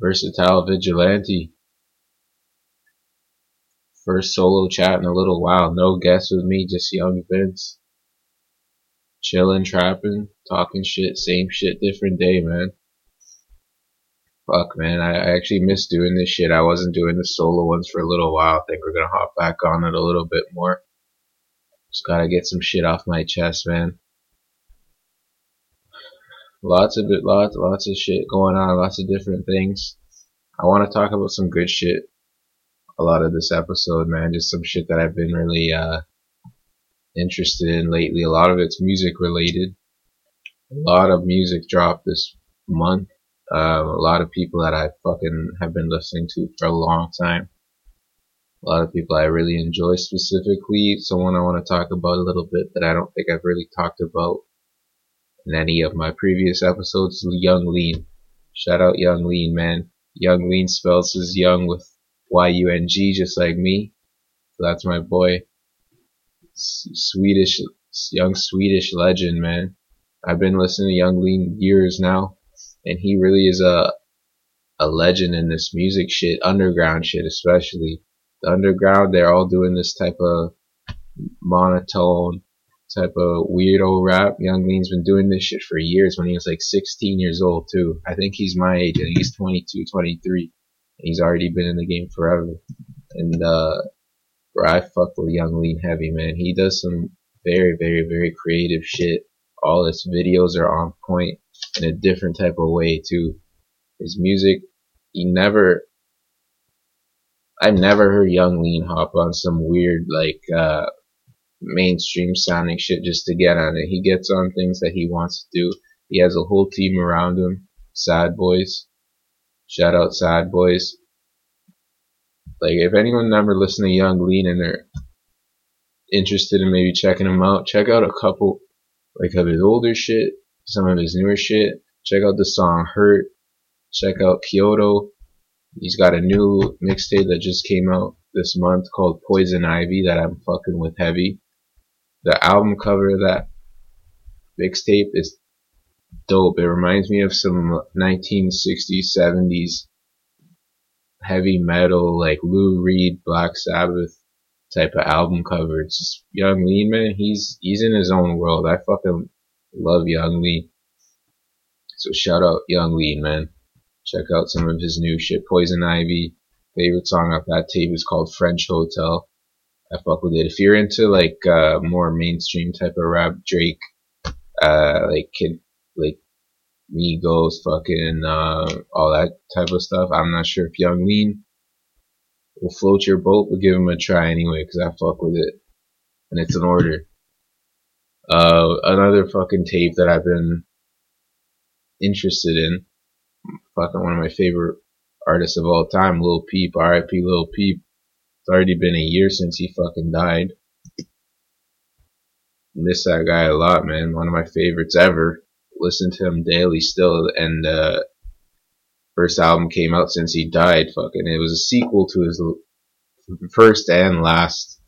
Versatile Vigilante. First solo chat in a little while. No guests with me, just Young Vince. Chillin', trappin', talking shit, same shit, different day, man. Fuck, man, I actually miss doing this shit. I wasn't doing the solo ones for a little while. I think we're gonna hop back on it a little bit more. Just gotta get some shit off my chest, man. Lots of shit going on, lots of different things. I want to talk about some good shit a lot of this episode, man. Just some shit that I've been really interested in lately. A lot of it's music related. A lot of music dropped this month. A lot of people that I fucking have been listening to for a long time. A lot of people I really enjoy. Specifically, someone I want to talk about a little bit that I don't think I've really talked about in any of my previous episodes, Yung Lean. Shout out Yung Lean, man. Yung Lean spells his Yung with Y-U-N-G, just like me. So that's my boy. Swedish, young Swedish legend, man. I've been listening to Yung Lean years now, and he really is a legend in this music shit, underground shit especially. The underground, they're all doing this type of monotone, type of weirdo rap. Yung Lean's been doing this shit for years, when he was like 16 years old too. I think he's my age. I think he's 22, 23. And he's already been in the game forever. And bro, I fuck with Yung Lean heavy, man. He does some very, very, very creative shit. All his videos are on point in a different type of way too. His music, I've never heard Yung Lean hop on some weird like mainstream sounding shit just to get on it. He gets on things that he wants to do. He has a whole team around him. Sad Boys. Shout out Sad Boys. Like, if anyone never listened to Yung Lean and they're interested in maybe checking him out, check out a couple like of his older shit, some of his newer shit. Check out the song Hurt. Check out Kyoto. He's got a new mixtape that just came out this month called Poison Ivy that I'm fucking with heavy. The album cover of that mixtape is dope. It reminds me of some 1960s, 70s heavy metal, like Lou Reed, Black Sabbath type of album cover. It's just Yung Lean, man. He's in his own world. I fucking love Yung Lean. So shout out Yung Lean, man. Check out some of his new shit. Poison Ivy. Favorite song off that tape is called French Hotel. I fuck with it. If you're into like more mainstream type of rap, Drake, like Kid, like Migos, fucking all that type of stuff, I'm not sure if Yung Lean will float your boat, but give him a try anyway, because I fuck with it. And it's an order. Another fucking tape that I've been interested in, fucking one of my favorite artist of all time, Lil Peep. R.I.P. Lil Peep. It's already been a year since he fucking died. Miss that guy a lot, man. One of my favorites ever. Listen to him daily still. And first album came out since he died. Fucking, it was a sequel to his first and last,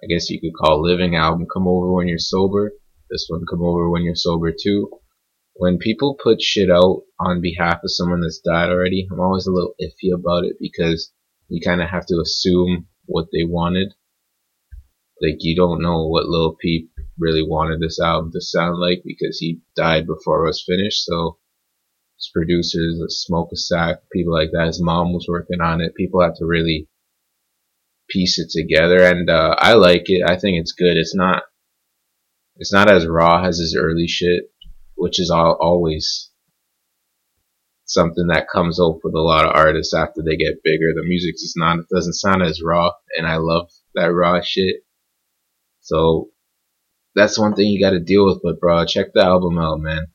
I guess you could call, living album, Come Over When You're Sober. This one, Come Over When You're Sober Too. When people put shit out on behalf of someone that's died already, I'm always a little iffy about it, because you kind of have to assume what they wanted. Like, you don't know what Lil Peep really wanted this album to sound like, because he died before it was finished. So his producers, Smoke a Sack, people like that, his mom was working on it. People had to really piece it together, and I like it. I think it's good. It's not as raw as his early shit, which is always something that comes up with a lot of artists after they get bigger. The music is not, it doesn't sound as raw, and I love that raw shit. So that's one thing you got to deal with. But bro, check the album out, man.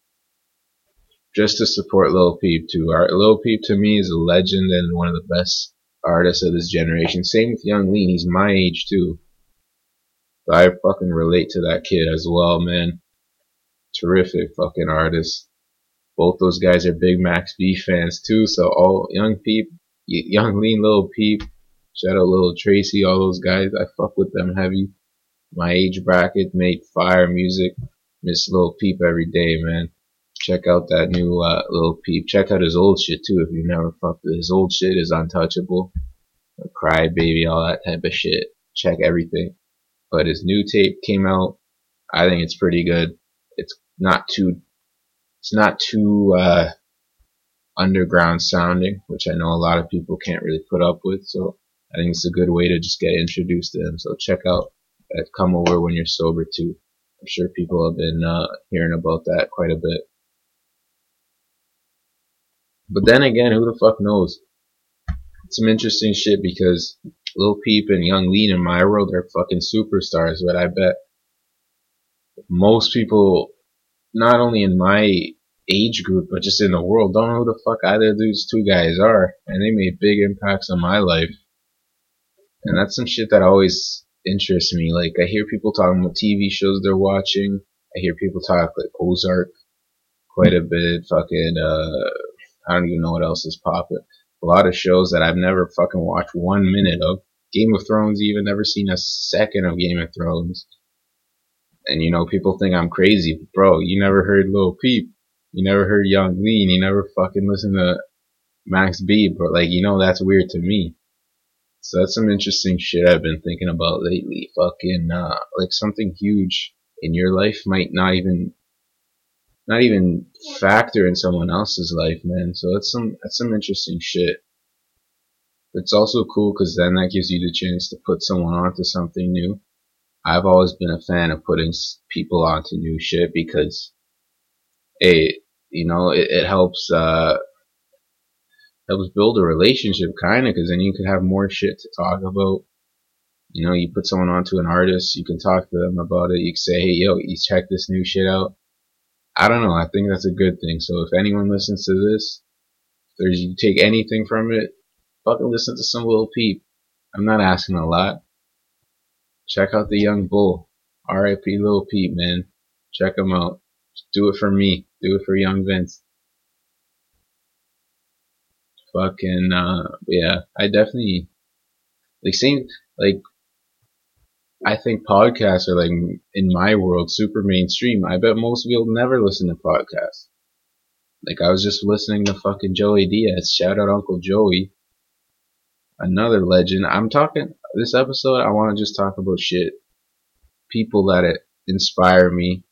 Just to support Lil Peep too. Lil Peep to me is a legend and one of the best artists of this generation. Same with Yung Lean. He's my age too. So I fucking relate to that kid as well, man. Terrific fucking artist. Both those guys are big Max B fans too. So all Yung Lean, Lil Peep, shout out Lil Tracy, all those guys. I fuck with them heavy. My age bracket made fire music. Miss Lil Peep every day, man. Check out that new Lil Peep. Check out his old shit too if you never fucked with his old shit. Is untouchable, Cry Baby, all that type of shit. Check everything. But his new tape came out. I think it's pretty good. It's not too underground sounding, which I know a lot of people can't really put up with. So I think it's a good way to just get introduced to him. So check out that Come Over When You're Sober too. I'm sure people have been hearing about that quite a bit. But then again, who the fuck knows? It's some interesting shit because Lil Peep and Yung Lean in my world are fucking superstars, but I bet most people, not only in my age group, but just in the world, don't know who the fuck either of these two guys are, and they made big impacts on my life. And that's some shit that always interests me. Like, I hear people talking about TV shows they're watching. I hear people talk like Ozark quite a bit. Fucking I don't even know what else is popping. A lot of shows that I've never fucking watched 1 minute of. Game of Thrones, even never seen a second of Game of Thrones. And you know, people think I'm crazy, bro. You never heard Lil Peep. You never heard Yung Lean. You never fucking listened to Max B, bro. Like, you know, that's weird to me. So that's some interesting shit I've been thinking about lately. Fucking, like something huge in your life might not even factor in someone else's life, man. So that's some interesting shit. It's also cool because then that gives you the chance to put someone onto something new. I've always been a fan of putting people onto new shit because, hey, you know, it helps. That was build a relationship, kind of, because then you could have more shit to talk about. You know, you put someone onto an artist, you can talk to them about it. You can say, hey, yo, you check this new shit out. I don't know. I think that's a good thing. So if anyone listens to this, if you take anything from it, fucking listen to some Lil Peep. I'm not asking a lot. Check out the Young Bull. R.I.P. Lil Peep, man. Check him out. Just do it for me. Do it for Young Vince. Fucking, yeah, I definitely, like, same, like, I think podcasts are, like, in my world, super mainstream. I bet most people never listen to podcasts. Like, I was just listening to fucking Joey Diaz. Shout out Uncle Joey. Another legend. This episode, I want to just talk about shit. People that inspire me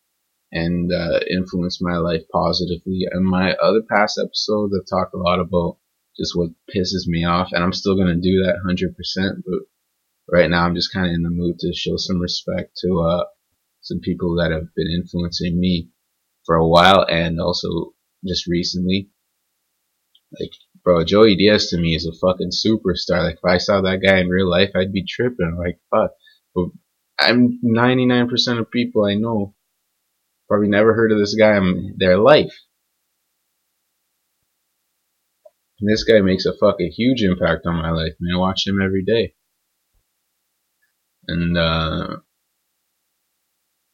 and influence my life positively. And my other past episodes, I've talked a lot about just what pisses me off, and I'm still going to do that 100%, but right now I'm just kind of in the mood to show some respect to some people that have been influencing me for a while and also just recently. Like, bro, Joey Diaz to me is a fucking superstar. Like, if I saw that guy in real life, I'd be tripping. I'm like, fuck. But I'm 99% of people I know probably never heard of this guy in their life. And this guy makes a fucking huge impact on my life, man. I watch him every day. And,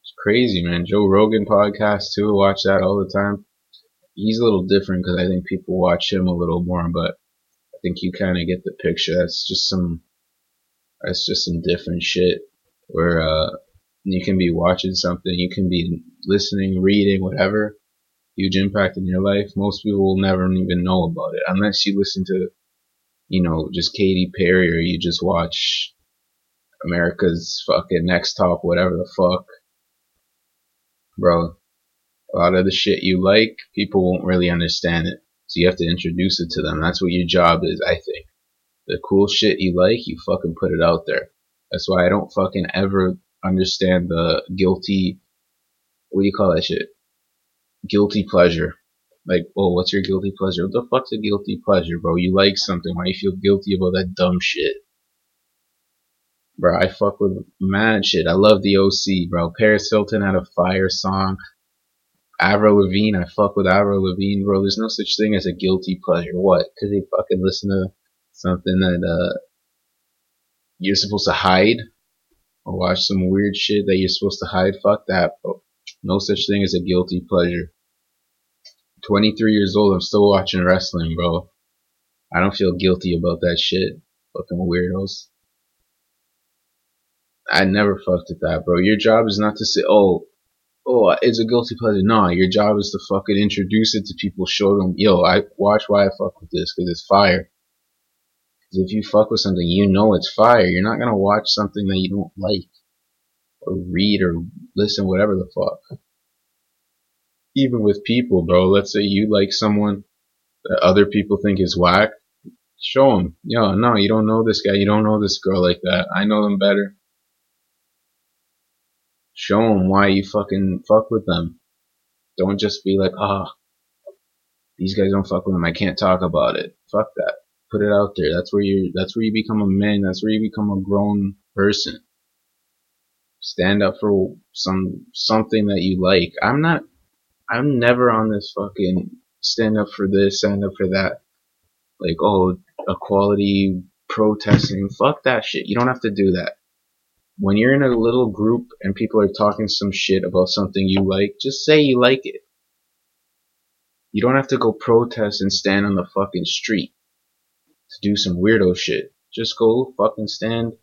it's crazy, man. Joe Rogan podcast, too. I watch that all the time. He's a little different because I think people watch him a little more, but I think you kind of get the picture. That's just some different shit where, you can be watching something, you can be listening, reading, whatever. Huge impact in your life. Most people will never even know about it unless you listen to, you know, just Katy Perry or you just watch America's fucking Next Top, whatever the fuck. Bro, a lot of the shit you like, people won't really understand it. So you have to introduce it to them. That's what your job is, I think. The cool shit you like, you fucking put it out there. That's why I don't fucking ever understand the guilty, what do you call that shit? Guilty pleasure. Like, oh, what's your guilty pleasure? What the fuck's a guilty pleasure, bro? You like something. Why do you feel guilty about that dumb shit? Bro, I fuck with mad shit. I love the OC, bro. Paris Hilton had a fire song. Avril Lavigne, I fuck with Avril Lavigne, bro. There's no such thing as a guilty pleasure. What? Because they fucking listen to something that you're supposed to hide? Or watch some weird shit that you're supposed to hide? Fuck that, bro. No such thing as a guilty pleasure. 23 years old, I'm still watching wrestling, bro. I don't feel guilty about that shit. Fucking weirdos. I never fucked with that, bro. Your job is not to say, oh, oh, it's a guilty pleasure. Nah, your job is to fucking introduce it to people, show them, yo, I watch why I fuck with this, because it's fire. Because if you fuck with something, you know it's fire. You're not going to watch something that you don't like, or read, or listen, whatever the fuck. Even with people, bro, let's say you like someone that other people think is whack, show them, yo, no, you don't know this guy, you don't know this girl like that, I know them better. Show them why you fucking fuck with them. Don't just be like, these guys don't fuck with them, I can't talk about it. Fuck that. Put it out there. That's where you become a man. That's where you become a grown person. Stand up for something that you like. I'm never on this fucking stand up for this, stand up for that. Like, oh, equality, protesting. Fuck that shit. You don't have to do that. When you're in a little group and people are talking some shit about something you like, just say you like it. You don't have to go protest and stand on the fucking street to do some weirdo shit. Just go fucking stand.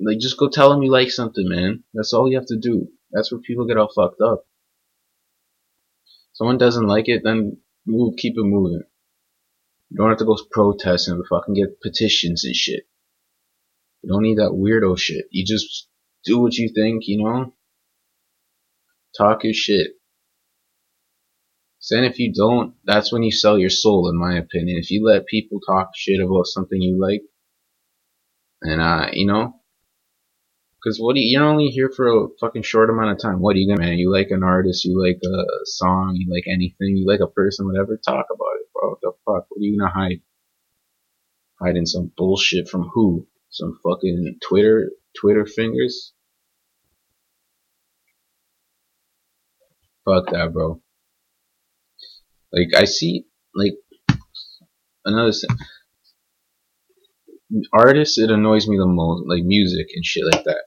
Like, just go tell them you like something, man. That's all you have to do. That's where people get all fucked up. Someone doesn't like it, then move, keep it moving. You don't have to go protest and fucking get petitions and shit. You don't need that weirdo shit. You just do what you think, you know? Talk your shit. Then if you don't, that's when you sell your soul, in my opinion. If you let people talk shit about something you like, and, you know? Because you're only here for a fucking short amount of time. What are you gonna, man? You like an artist, you like a song, you like anything, you like a person, whatever, talk about it, bro. What the fuck? What are you gonna hide? Hiding some bullshit from who? Some fucking Twitter fingers? Fuck that, bro. Like, I see, like, another thing. Artists, it annoys me the most, like, music and shit like that.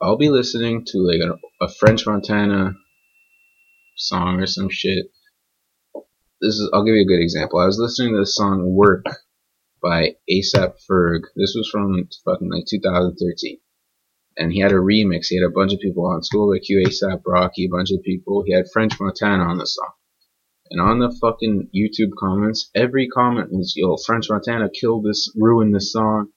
I'll be listening to, like, a French Montana song or some shit. I'll give you a good example. I was listening to the song Work by ASAP Ferg. This was from fucking like 2013. And he had a remix. He had a bunch of people on Schoolboy Q, ASAP Rocky, a bunch of people. He had French Montana on the song. And on the fucking YouTube comments, every comment was, yo, French Montana killed this, ruined this song.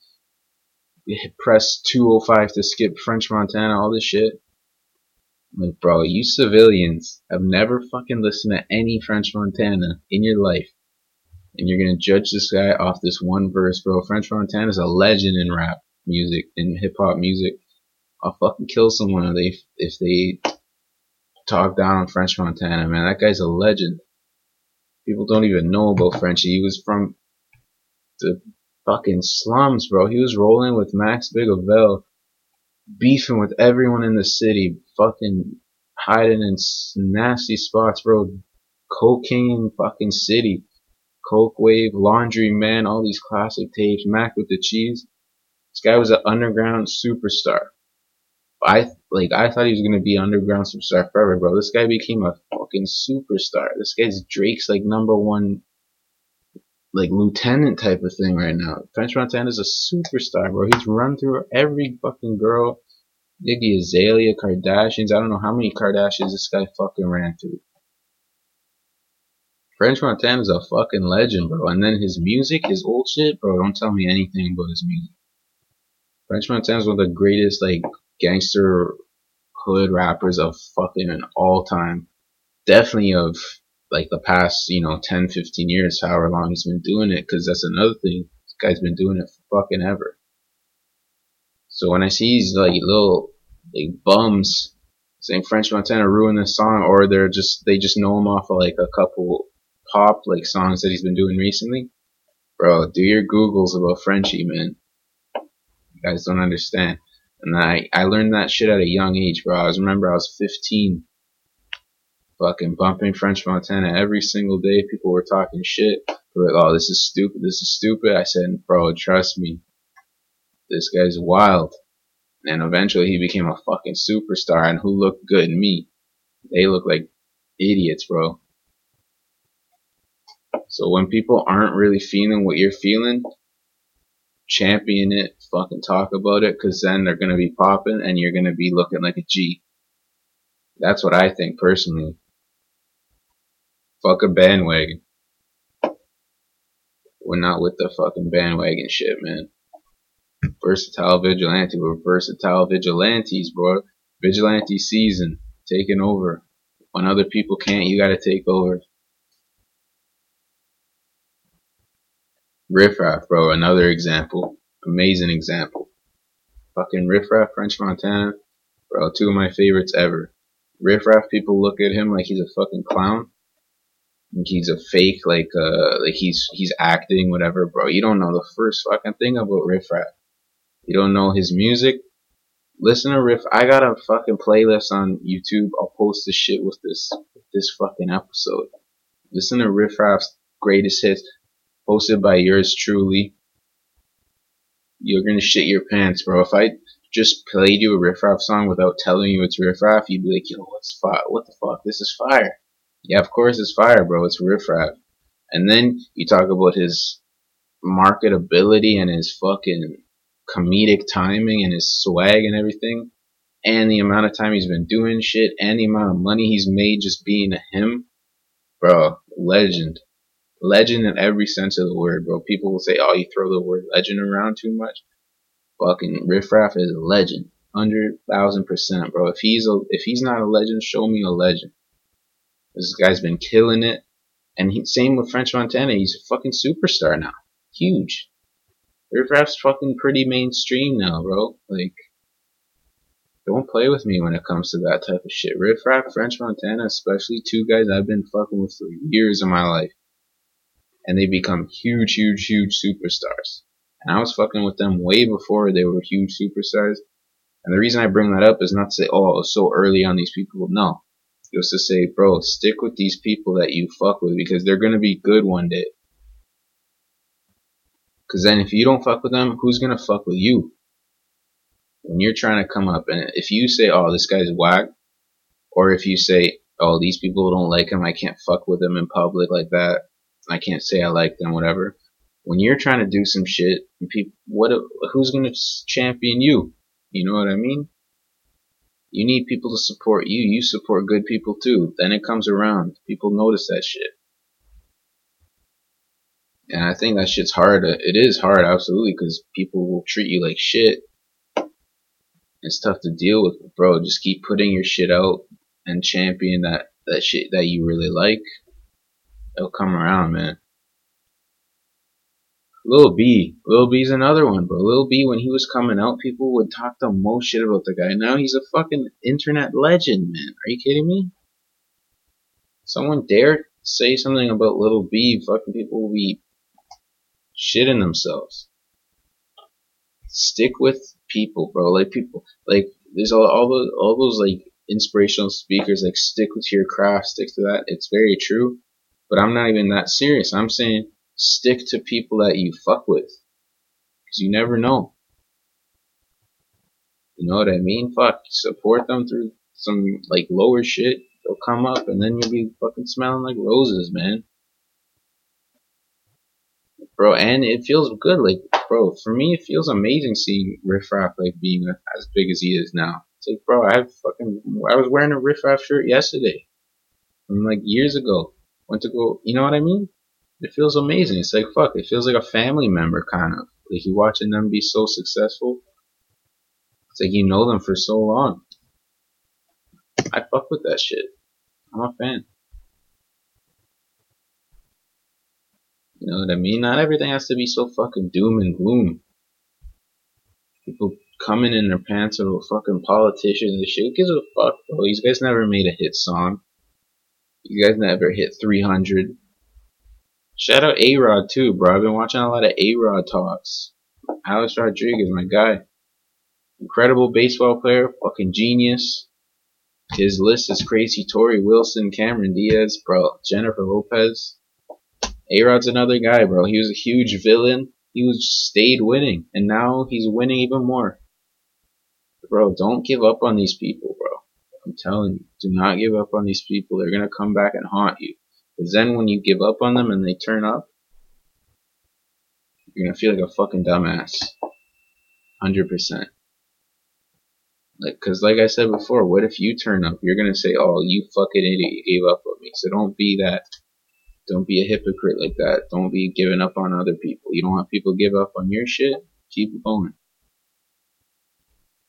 Press 205 to skip French Montana, all this shit. I'm like, bro, you civilians have never fucking listened to any French Montana in your life. And you're going to judge this guy off this one verse, bro. French Montana is a legend in rap music, in hip-hop music. I'll fucking kill someone if they talk down on French Montana, man. That guy's a legend. People don't even know about Frenchie. He was from the fucking slums, bro. He was rolling with Max B, beefing with everyone in the city, fucking hiding in nasty spots, bro. Cocaine fucking city. Coke Wave, Laundry Man, all these classic tapes, Mac with the Cheese. This guy was an underground superstar. I thought he was going to be an underground superstar forever, bro. This guy became a fucking superstar. This guy's Drake's, like, number one, like, lieutenant type of thing right now. French Montana's a superstar, bro. He's run through every fucking girl. Iggy Azalea, Kardashians. I don't know how many Kardashians this guy fucking ran through. French Montana's a fucking legend, bro. And then his music, his old shit, bro, don't tell me anything about his music. French Montana's one of the greatest, like, gangster hood rappers of fucking all time. Definitely of, like, the past, 10, 15 years, however long he's been doing it, because that's another thing. This guy's been doing it for fucking ever. So when I see these, like, little, like, bums saying French Montana ruined this song, or they just know him off of, like, a couple pop, like, songs that he's been doing recently, bro, do your Googles about Frenchie, man. You guys don't understand. And I learned that shit at a young age, bro. I remember I was 15, fucking bumping French Montana every single day. People were talking shit. They were like, oh, this is stupid. I said, bro, trust me, this guy's wild. And eventually he became a fucking superstar, and who looked good? Me. They look like idiots, bro. So when people aren't really feeling what you're feeling, champion it, fucking talk about it, because then they're going to be popping, and you're going to be looking like a G. That's what I think personally. Fuck a bandwagon. We're not with the fucking bandwagon shit, man. Versatile vigilante. We're versatile vigilantes, bro. Vigilante season. Taking over. When other people can't, you gotta take over. Riff Raff, bro. Another example. Amazing example. Fucking Riff Raff, French Montana. Bro, two of my favorites ever. Riff Raff, people look at him like he's a fucking clown. He's a fake, like he's acting, whatever, bro. You don't know the first fucking thing about Riff Raff. You don't know his music. Listen to Riff. I got a fucking playlist on YouTube. I'll post this shit with this fucking episode. Listen to Riff Raff's greatest hits, posted by yours truly. You're gonna shit your pants, bro. If I just played you a Riff Raff song without telling you it's Riff Raff, you'd be like, yo, what the fuck? This is fire. Yeah, of course it's fire, bro. It's Riff Raff. And then you talk about his marketability and his fucking comedic timing and his swag and everything, and the amount of time he's been doing shit, and the amount of money he's made just being him. Bro, legend. Legend in every sense of the word, bro. People will say, oh, you throw the word legend around too much. Fucking Riff Raff is a legend. 100,000%, bro. If he's not a legend, show me a legend. This guy's been killing it. And same with French Montana. He's a fucking superstar now. Huge. Riff Raff's fucking pretty mainstream now, bro. Like, don't play with me when it comes to that type of shit. Riff Raff, French Montana, especially two guys I've been fucking with for years of my life. And they become huge, huge, huge superstars. And I was fucking with them way before they were huge superstars. And the reason I bring that up is not to say, oh, it was so early on these people. No. Just to say, bro, stick with these people that you fuck with, because they're going to be good one day. Because then if you don't fuck with them, who's going to fuck with you? When you're trying to come up, and if you say, oh, this guy's whack, or if you say, oh, these people don't like him, I can't fuck with them in public like that, I can't say I like them, whatever. When you're trying to do some shit, and people, who's going to champion you? You know what I mean? You need people to support you. You support good people too. Then it comes around. People notice that shit. And I think that shit's hard. It is hard, absolutely, because people will treat you like shit. It's tough to deal with, bro. Just keep putting your shit out and champion that shit that you really like. It'll come around, man. Lil B. Lil B's another one, bro. Lil B, when he was coming out, people would talk the most shit about the guy. Now he's a fucking internet legend, man. Are you kidding me? Someone dare say something about Lil B, fucking people will be shitting themselves. Stick with people, bro. Like, people, like, there's all those, like, inspirational speakers, like, stick with your craft, stick to that. It's very true, but I'm not even that serious. I'm saying, stick to people that you fuck with, because you never know. You know what I mean? Fuck, support them through some, like, lower shit. They'll come up, and then you'll be fucking smelling like roses, man. Bro, and it feels good. Like, bro, for me, it feels amazing seeing Riff Raff, like, being as big as he is now. It's like, bro, I was wearing a Riff Raff shirt yesterday, from, like, years ago. Went to go, you know what I mean? It feels amazing. It's like, fuck, it feels like a family member, kind of. Like, you watching them be so successful. It's like you know them for so long. I fuck with that shit. I'm a fan. You know what I mean? Not everything has to be so fucking doom and gloom. People coming in their pants about fucking politicians and shit. Who gives a fuck, bro? These guys never made a hit song. You guys never hit 300. Shout out A-Rod too, bro. I've been watching a lot of A-Rod talks. Alex Rodriguez, my guy. Incredible baseball player, fucking genius. His list is crazy. Torrey Wilson, Cameron Diaz, bro. Jennifer Lopez. A-Rod's another guy, bro. He was a huge villain. He stayed winning, and now he's winning even more. Bro, don't give up on these people, bro. I'm telling you, do not give up on these people. They're gonna come back and haunt you. Because then when you give up on them and they turn up, you're going to feel like a fucking dumbass. 100%. Because like I said before, what if you turn up? You're going to say, oh, you fucking idiot, you gave up on me. So don't be that. Don't be a hypocrite like that. Don't be giving up on other people. You don't want people to give up on your shit? Keep it going.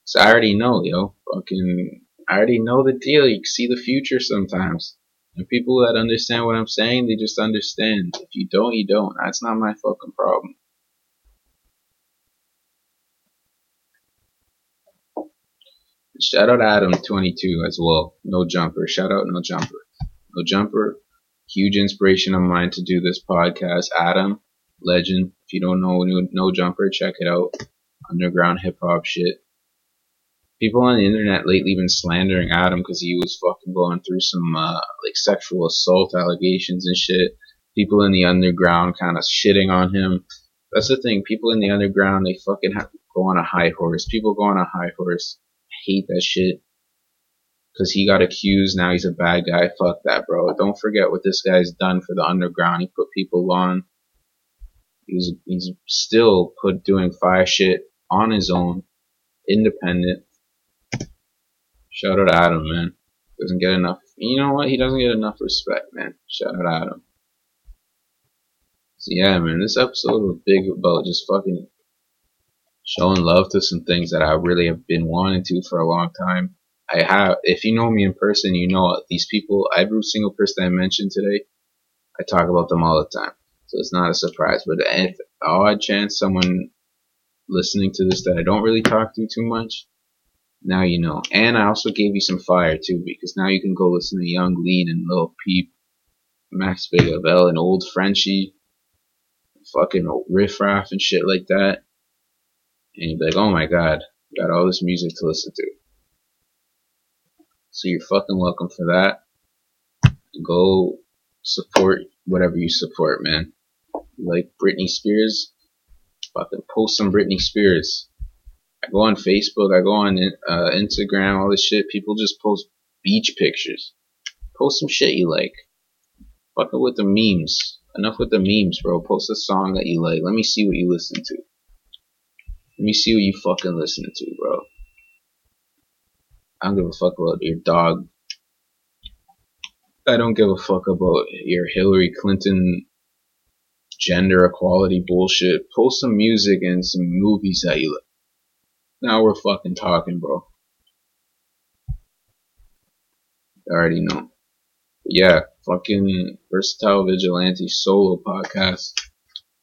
So I already know, yo. Fucking, I already know the deal. You can see the future sometimes. And people that understand what I'm saying, they just understand. If you don't, you don't. That's not my fucking problem. Shout out Adam22 as well. No Jumper. Shout out No Jumper. No Jumper, huge inspiration of mine to do this podcast. Adam, legend. If you don't know No Jumper, check it out. Underground hip hop shit. People on the internet lately been slandering Adam because he was fucking going through some like sexual assault allegations and shit. People in the underground kind of shitting on him. That's the thing. People in the underground, they fucking go on a high horse. People go on a high horse. Hate that shit because he got accused, now he's a bad guy. Fuck that, bro. Don't forget what this guy's done for the underground. He put people on. He's still doing fire shit on his own, independent. Shout out Adam, man. Doesn't get enough. You know what, he doesn't get enough respect, man. Shout out Adam. So yeah, man, this episode was big about just fucking showing love to some things that I really have been wanting to for a long time. I have, if you know me in person, you know these people, every single person I mentioned today, I talk about them all the time. So it's not a surprise. But if odd chance someone listening to this that I don't really talk to too much, now you know. And I also gave you some fire too, because now you can go listen to Yung Lean and Lil Peep, Max B and Old Frenchie, fucking Riff Raff and shit like that. And you'd be like, oh my god, got all this music to listen to. So you're fucking welcome for that. Go support whatever you support, man. Like Britney Spears, fucking post some Britney Spears. I go on Facebook, I go on Instagram, all this shit. People just post beach pictures. Post some shit you like. Fucking with the memes. Enough with the memes, bro. Post a song that you like. Let me see what you listen to. Let me see what you fucking listening to, bro. I don't give a fuck about your dog. I don't give a fuck about your Hillary Clinton gender equality bullshit. Post some music and some movies that you like. Now we're fucking talking, bro. I already know. But yeah, fucking Versatile Vigilante solo podcast.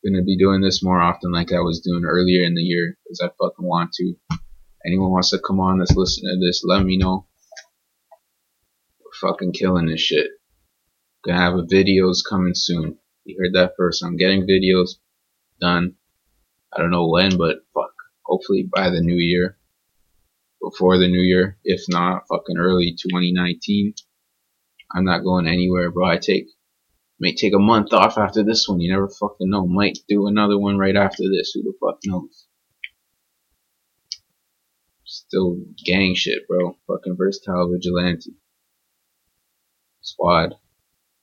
Gonna be doing this more often like I was doing earlier in the year because I fucking want to. Anyone wants to come on that's listening to this, let me know. We're fucking killing this shit. Gonna have videos coming soon. You heard that first. I'm getting videos done. I don't know when, but fuck. Hopefully by the new year. Before the new year. If not, fucking early 2019. I'm not going anywhere, bro. Might take a month off after this one. You never fucking know. Might do another one right after this. Who the fuck knows? Still gang shit, bro. Fucking Versatile Vigilante. Squad.